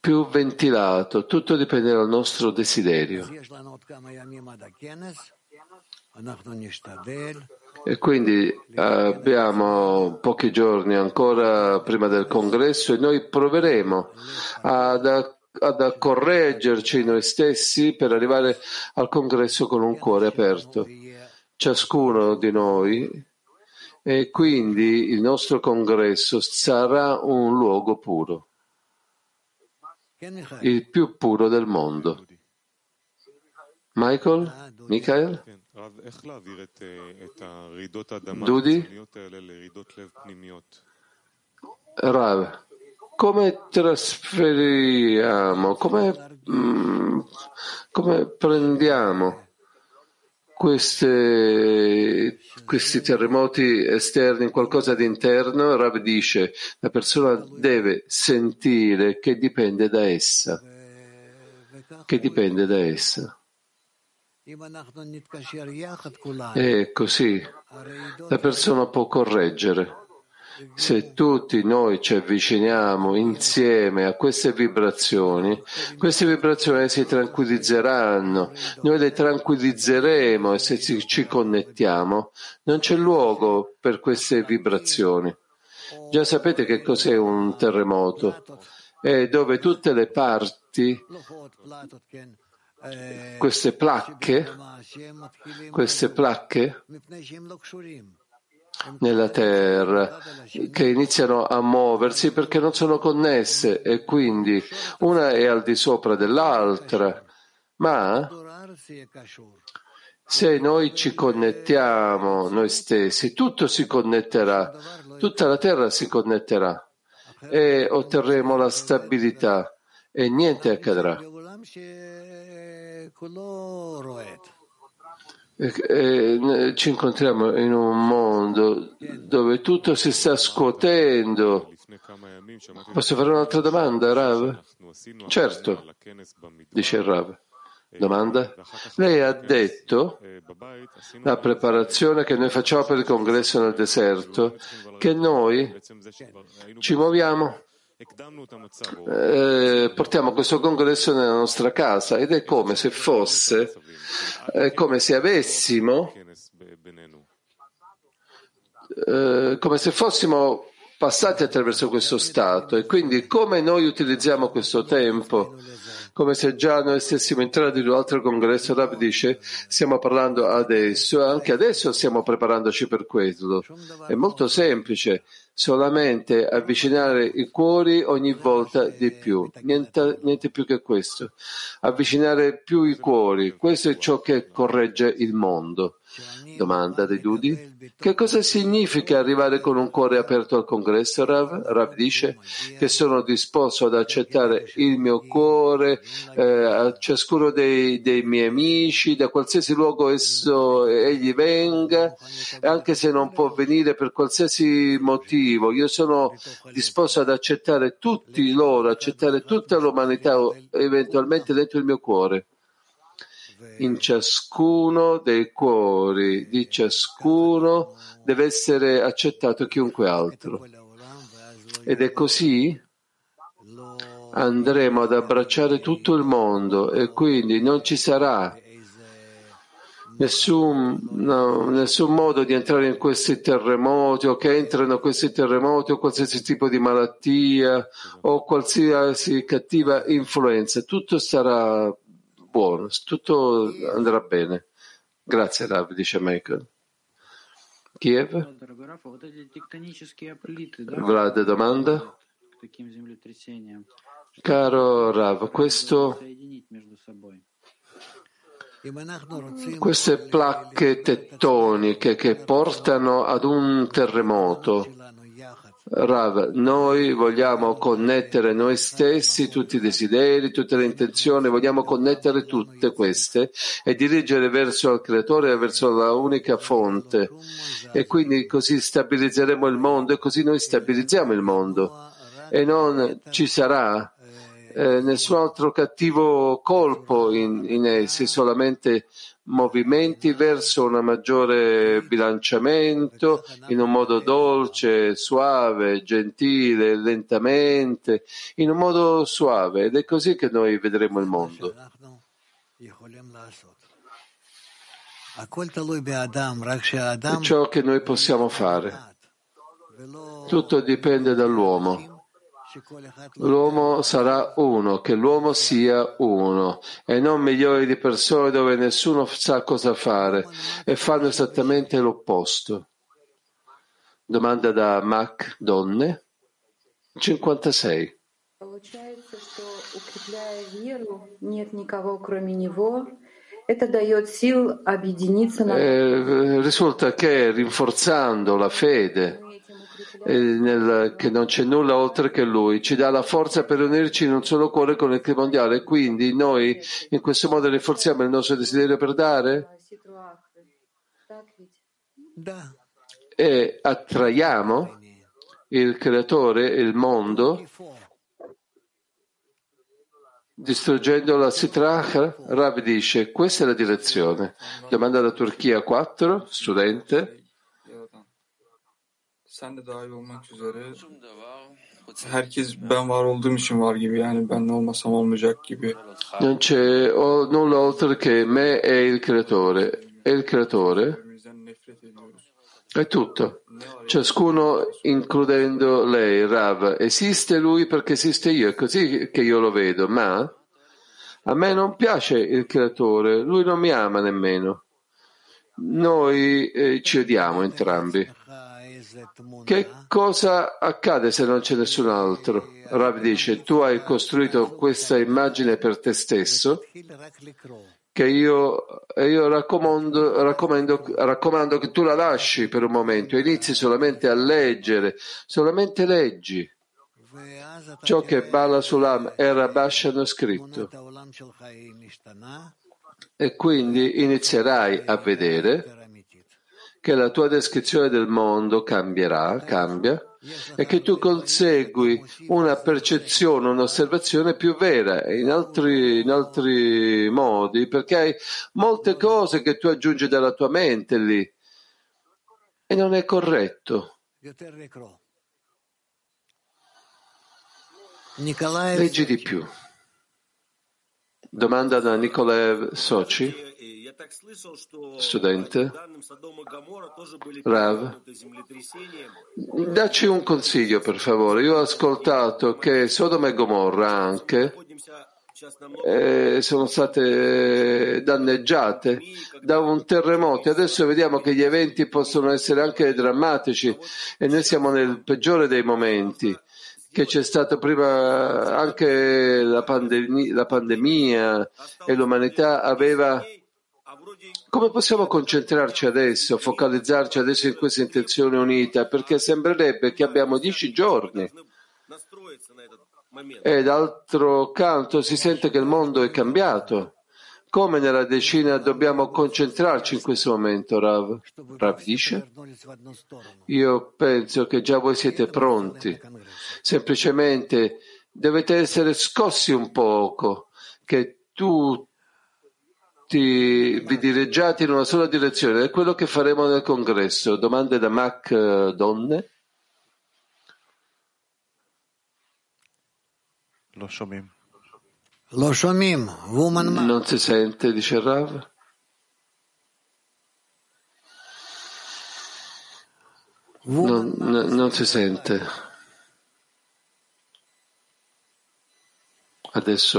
più ventilato. Tutto dipende dal nostro desiderio. E quindi abbiamo pochi giorni ancora prima del congresso e noi proveremo ad correggerci noi stessi per arrivare al congresso con un cuore aperto, ciascuno di noi, e quindi il nostro congresso sarà un luogo puro, il più puro del mondo. Michael? Dudi? Rav, come trasferiamo, come prendiamo questi terremoti esterni in qualcosa di interno? Rav dice, la persona deve sentire che dipende da essa, E così la persona può correggere. Se tutti noi ci avviciniamo insieme a queste vibrazioni si tranquillizzeranno, noi le tranquillizzeremo, e se ci connettiamo non c'è luogo per queste vibrazioni. Già sapete che cos'è un terremoto, è dove tutte le parti, queste placche nella terra che iniziano a muoversi perché non sono connesse, e quindi una è al di sopra dell'altra, ma se noi ci connettiamo noi stessi tutto si connetterà, tutta la terra si connetterà e otterremo la stabilità e niente accadrà. Ci incontriamo in un mondo dove tutto si sta scuotendo. Posso fare un'altra domanda, Rav? Certo, dice il Rav. Domanda? Lei ha detto, la preparazione che noi facciamo per il congresso nel deserto, che noi ci muoviamo, portiamo questo congresso nella nostra casa, ed è come se fosse, come se fossimo passati attraverso questo stato, e quindi come noi utilizziamo questo tempo, come se già noi stessimo entrati in un altro congresso. Rabbi dice, stiamo parlando adesso, anche adesso stiamo preparandoci per quello. È molto semplice, solamente avvicinare i cuori ogni volta di più, niente più che questo, avvicinare più i cuori, questo è ciò che corregge il mondo. Domanda dei Dudi: che cosa significa arrivare con un cuore aperto al congresso? Rav dice che sono disposto ad accettare il mio cuore a ciascuno dei miei amici, da qualsiasi luogo egli venga, anche se non può venire per qualsiasi motivo. Io sono disposto ad accettare tutti loro, accettare tutta l'umanità eventualmente dentro il mio cuore. In ciascuno dei cuori di ciascuno deve essere accettato chiunque altro, ed è così andremo ad abbracciare tutto il mondo, e quindi non ci sarà nessun modo di entrare in questi terremoti, o che entrano questi terremoti, o qualsiasi tipo di malattia o qualsiasi cattiva influenza. Tutto sarà buono, tutto andrà bene. Grazie Rav, dice Michael. Kiev? Vlad, domanda? Caro Rav, queste placche tettoniche che portano ad un terremoto, Rav, noi vogliamo connettere noi stessi, tutti i desideri, tutte le intenzioni, vogliamo connettere tutte queste e dirigere verso il Creatore, verso la unica fonte, e quindi così stabilizzeremo il mondo, e così noi stabilizziamo il mondo, e non ci sarà nessun altro cattivo colpo in essi, solamente movimenti verso un maggiore bilanciamento, in un modo dolce, suave, gentile, lentamente, in un modo suave, ed è così che noi vedremo il mondo. È ciò che noi possiamo fare. Tutto dipende dall'uomo. L'uomo sarà uno, che l'uomo sia uno, e non milioni di persone dove nessuno sa cosa fare e fanno esattamente l'opposto. Domanda da Mac, donne, 56. Risulta che rinforzando la fede, che non c'è nulla oltre che lui, ci dà la forza per unirci in un solo cuore con il clima mondiale. Quindi noi in questo modo rinforziamo il nostro desiderio per dare e attraiamo il Creatore e il mondo, distruggendo la Sitraha. Rav dice, questa è la direzione. Domanda da Turchia 4, studente. Sen de dahil olmak üzere herkes ben var olduğum için var gibi, yani ben olmasam olmayacak gibi. Non c'è nulla oltre che me e il Creatore. E il Creatore è tutto. Ciascuno includendo lei, Rav. Esiste lui perché esiste io, è così che io lo vedo, ma a me non piace il Creatore, lui non mi ama nemmeno. Noi ci odiamo entrambi. Che cosa accade se non c'è nessun altro? Rav dice, tu hai costruito questa immagine per te stesso, che io raccomando che tu la lasci per un momento, inizi solamente a leggere, solamente leggi ciò che Bala Sulam e Rabash hanno scritto, e quindi inizierai a vedere che la tua descrizione del mondo cambia, e che tu consegui una percezione, un'osservazione più vera in altri modi, perché hai molte cose che tu aggiungi dalla tua mente lì e non è corretto. Leggi di più. Domanda da Nikolaev Sochi, studente. Rav, dacci un consiglio per favore. Io ho ascoltato che Sodoma e Gomorra anche sono state danneggiate da un terremoto. Adesso vediamo che gli eventi possono essere anche drammatici e noi siamo nel peggiore dei momenti. Che c'è stato prima anche la pandemia e l'umanità aveva. Come possiamo concentrarci adesso, focalizzarci adesso in questa intenzione unita? Perché sembrerebbe che abbiamo 10 giorni e d'altro canto si sente che il mondo è cambiato. Come nella decina dobbiamo concentrarci in questo momento, Rav? Rav dice, io penso che già voi siete pronti, semplicemente dovete essere scossi un poco, che tutti vi direggiate in una sola direzione, è quello che faremo nel congresso. Domande da Mac Donne? Lo so bene. Non si sente, dice Rav. Non si sente. Adesso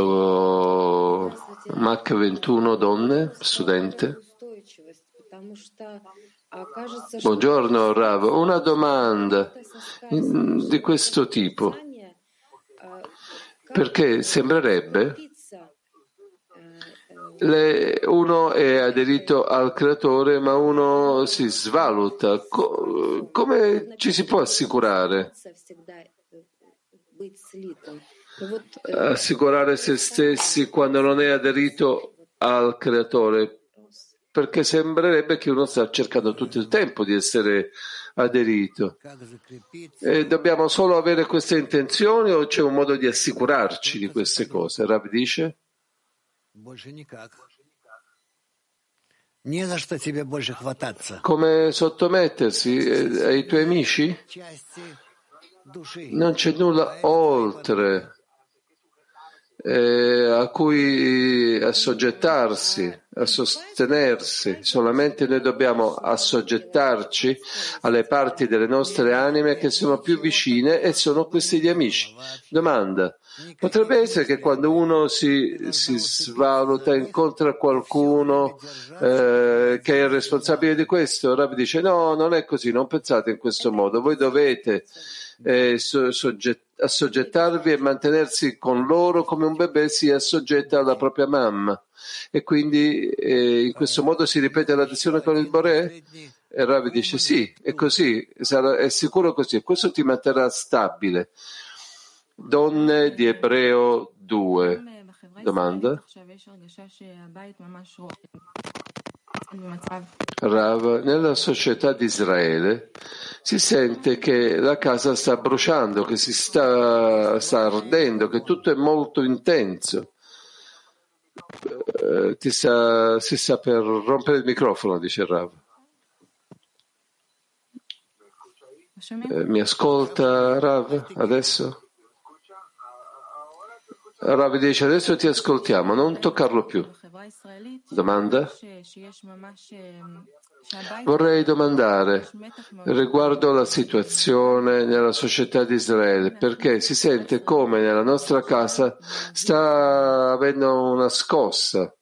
Mac 21, donne, studente. Buongiorno Rav, una domanda di questo tipo. Perché sembrerebbe uno è aderito al creatore ma uno si svaluta. Come ci si può assicurare se stessi quando non è aderito al creatore? Perché sembrerebbe che uno sta cercando tutto il tempo di essere aderito. E dobbiamo solo avere queste intenzioni o c'è un modo di assicurarci di queste cose? Rav dice? Come sottomettersi ai tuoi amici? Non c'è nulla oltre a cui assoggettarsi, a sostenersi. Solamente noi dobbiamo assoggettarci alle parti delle nostre anime che sono più vicine e sono questi gli amici. Domanda: potrebbe essere che quando uno si svaluta incontra qualcuno che è responsabile di questo? Rabbi dice no, non è così, non pensate in questo modo, voi dovete assoggettarvi e mantenersi con loro come un bebè si assoggetta alla propria mamma, e quindi in questo modo si ripete l'azione con il Boreh. E Ravi dice sì, è così, è sicuro così, questo ti manterrà stabile. Donne di Ebreo 2, domanda. Rav, nella società di Israele si sente che la casa sta bruciando, che si sta ardendo, che tutto è molto intenso. Si sta per rompere il microfono, dice Rav. Mi ascolta Rav adesso? Rav dice adesso ti ascoltiamo, non toccarlo più. Domanda? Vorrei domandare riguardo la situazione nella società di Israele, perché si sente come nella nostra casa sta avendo una scossa,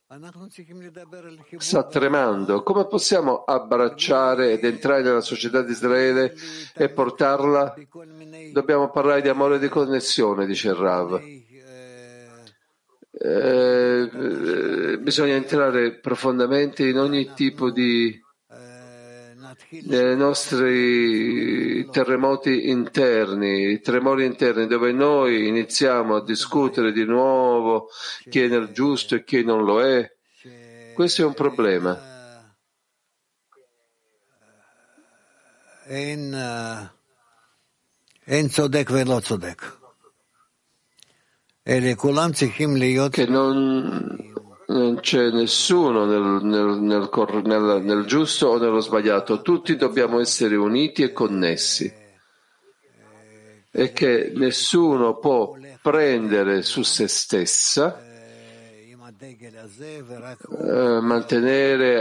sta tremando. Come possiamo abbracciare ed entrare nella società di Israele e portarla? Dobbiamo parlare di amore e di connessione, dice il Rav. Bisogna entrare profondamente in ogni tipo di nei nostri terremoti interni, tremori interni, dove noi iniziamo a discutere di nuovo chi è nel giusto e chi non lo è. Questo è un problema. che non c'è nessuno nel giusto o nello sbagliato, tutti dobbiamo essere uniti e connessi, e che nessuno può prendere su se stessa,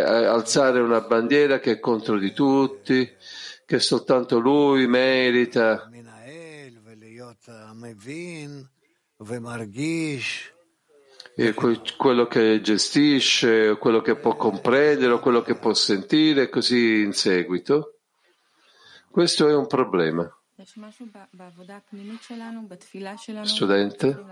alzare una bandiera che è contro di tutti, che soltanto lui merita, e quello che gestisce, quello che può comprendere, quello che può sentire, e così in seguito. Questo è un problema. Studente?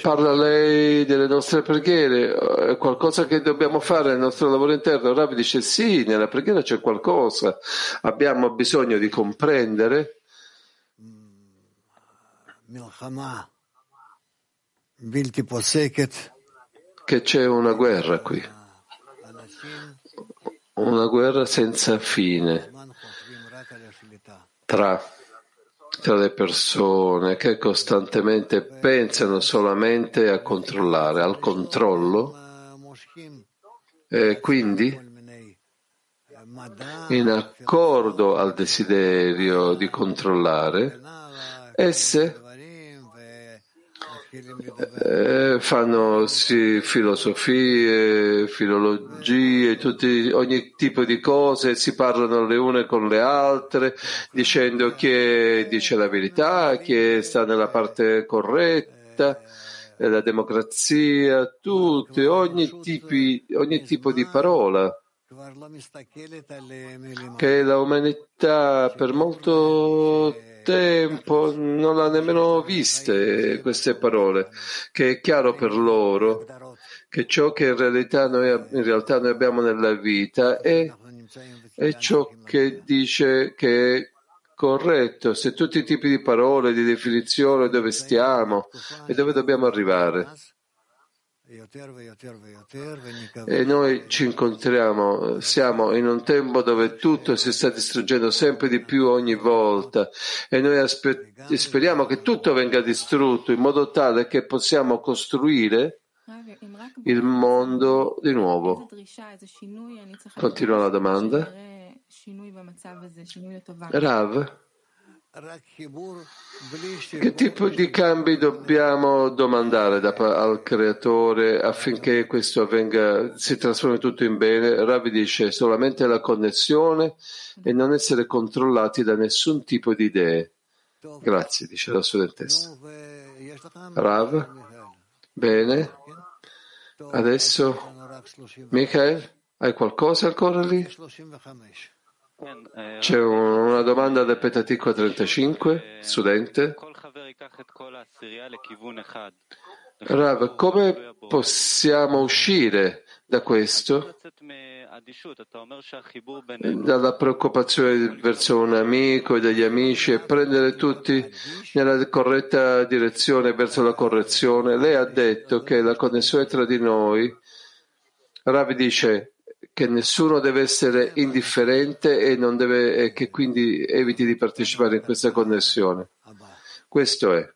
Parla lei delle nostre preghiere, è qualcosa che dobbiamo fare nel nostro lavoro interno. Rabbi dice sì, nella preghiera c'è qualcosa, abbiamo bisogno di comprendere. Che c'è una guerra qui, una guerra senza fine tra le persone che costantemente pensano solamente a controllare, al controllo, e quindi in accordo al desiderio di controllare esse fanno filosofie, filologie, ogni tipo di cose, si parlano le une con le altre, dicendo chi dice la verità, chi sta nella parte corretta, la democrazia, ogni tipo di parola, che la umanità per molto tempo non l'ha nemmeno viste queste parole, che è chiaro per loro che ciò che in realtà noi abbiamo nella vita è ciò che dice che è corretto, se tutti i tipi di parole, di definizione, dove stiamo e dove dobbiamo arrivare. E noi ci incontriamo, siamo in un tempo dove tutto si sta distruggendo sempre di più ogni volta, e noi speriamo che tutto venga distrutto in modo tale che possiamo costruire il mondo di nuovo. Continua la domanda. Rav, che tipo di cambi dobbiamo domandare al Creatore affinché questo avvenga, si trasformi tutto in bene? Ravi dice solamente la connessione e non essere controllati da nessun tipo di idee. Grazie, dice la studentessa. Rav, bene. Adesso, Michael, hai qualcosa ancora lì? C'è una domanda del Petatico 35, studente. Rav, come possiamo uscire da questo? Dalla preoccupazione verso un amico e degli amici, e prendere tutti nella corretta direzione, verso la correzione. Lei ha detto che la connessione tra di noi, Rav dice che nessuno deve essere indifferente e che quindi eviti di partecipare in questa connessione. Questo è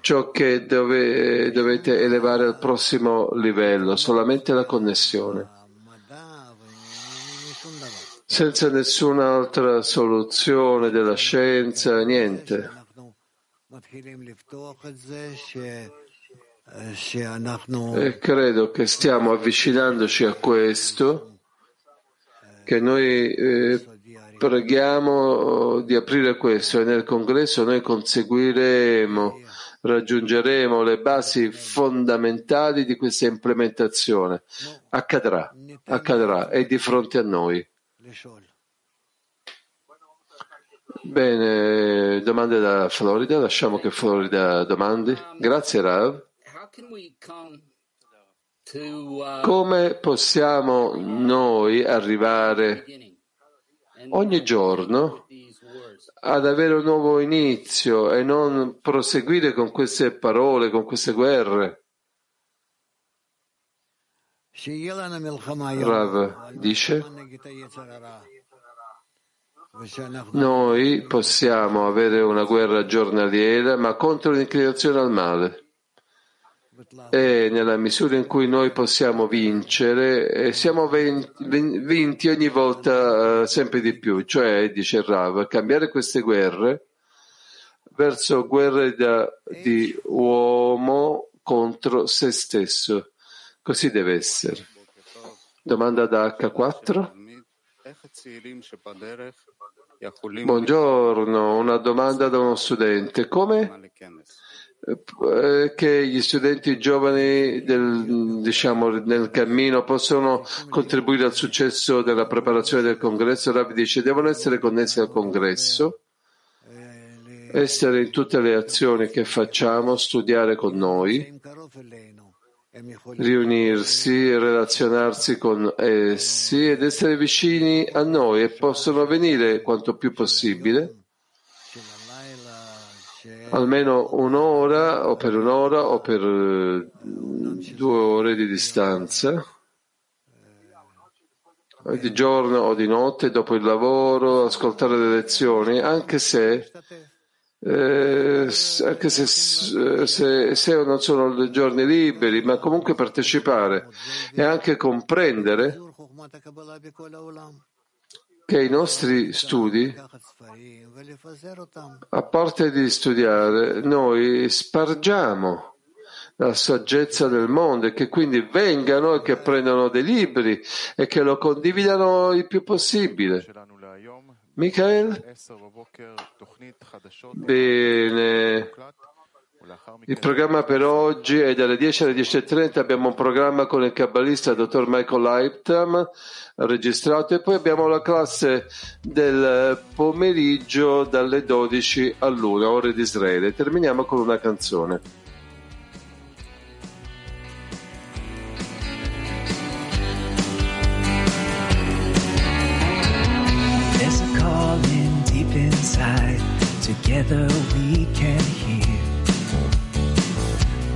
ciò che dovete elevare al prossimo livello, solamente la connessione, senza nessun'altra soluzione della scienza, niente. E credo che stiamo avvicinandoci a questo, che noi preghiamo di aprire questo, e nel congresso noi raggiungeremo le basi fondamentali di questa implementazione. Accadrà, è di fronte a noi. Bene, domande da Florida, lasciamo che Florida domandi. Grazie Rav. Come possiamo noi arrivare ogni giorno ad avere un nuovo inizio e non proseguire con queste parole, con queste guerre? Rav dice Noi possiamo avere una guerra giornaliera, ma contro l'inclinazione al male. E nella misura in cui noi possiamo vincere, siamo vinti ogni volta sempre di più. Cioè, dice Rav, cambiare queste guerre verso guerre di uomo contro se stesso. Così deve essere. Domanda da H4. Buongiorno, una domanda da uno studente. Come che gli studenti giovani nel cammino possono contribuire al successo della preparazione del congresso? Rabbi dice, devono essere connessi al congresso, essere in tutte le azioni che facciamo, studiare con noi, riunirsi, relazionarsi con essi ed essere vicini a noi, e possono venire quanto più possibile, almeno un'ora o per 2 ore di distanza, di giorno o di notte, dopo il lavoro, ascoltare le lezioni, anche se non sono giorni liberi, ma comunque partecipare e anche comprendere che i nostri studi, a parte di studiare, noi spargiamo la saggezza del mondo, e che quindi vengano e che prendano dei libri e che lo condividano il più possibile. Michael? Bene, il programma per oggi è dalle 10 alle 10.30, abbiamo un programma con il cabbalista dottor Michael Leibtam registrato, e poi abbiamo la classe del pomeriggio dalle 12 all'1, ore di Israele. Terminiamo con una canzone. Together we can hear.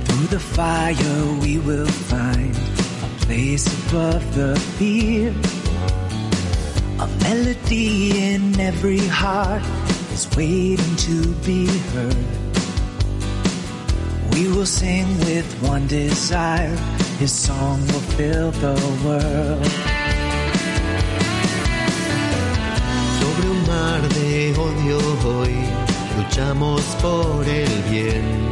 Through the fire we will find a place above the fear. A melody in every heart is waiting to be heard. We will sing with one desire, His song will fill the world. Sobre un mar de odio hoy luchamos por el bien,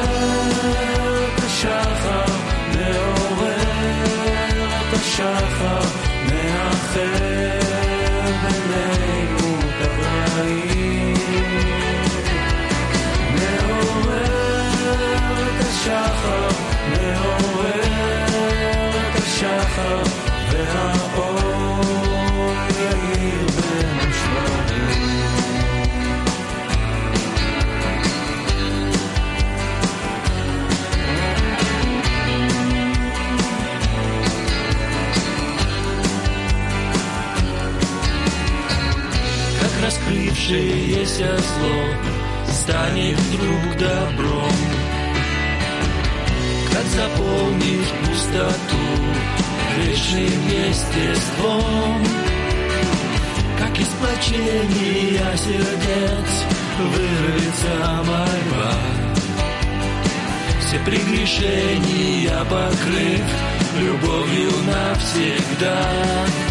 שחר מאחר בינינו ברעים מעורר את השחר, מעורר את השחר והאור יאיר במשמרים. Раскрывшееся зло станет вдруг добром, как заполнишь пустоту вечным естеством, как из плачения сердец вырвется мольба, все прегрешения покрыв любовью навсегда.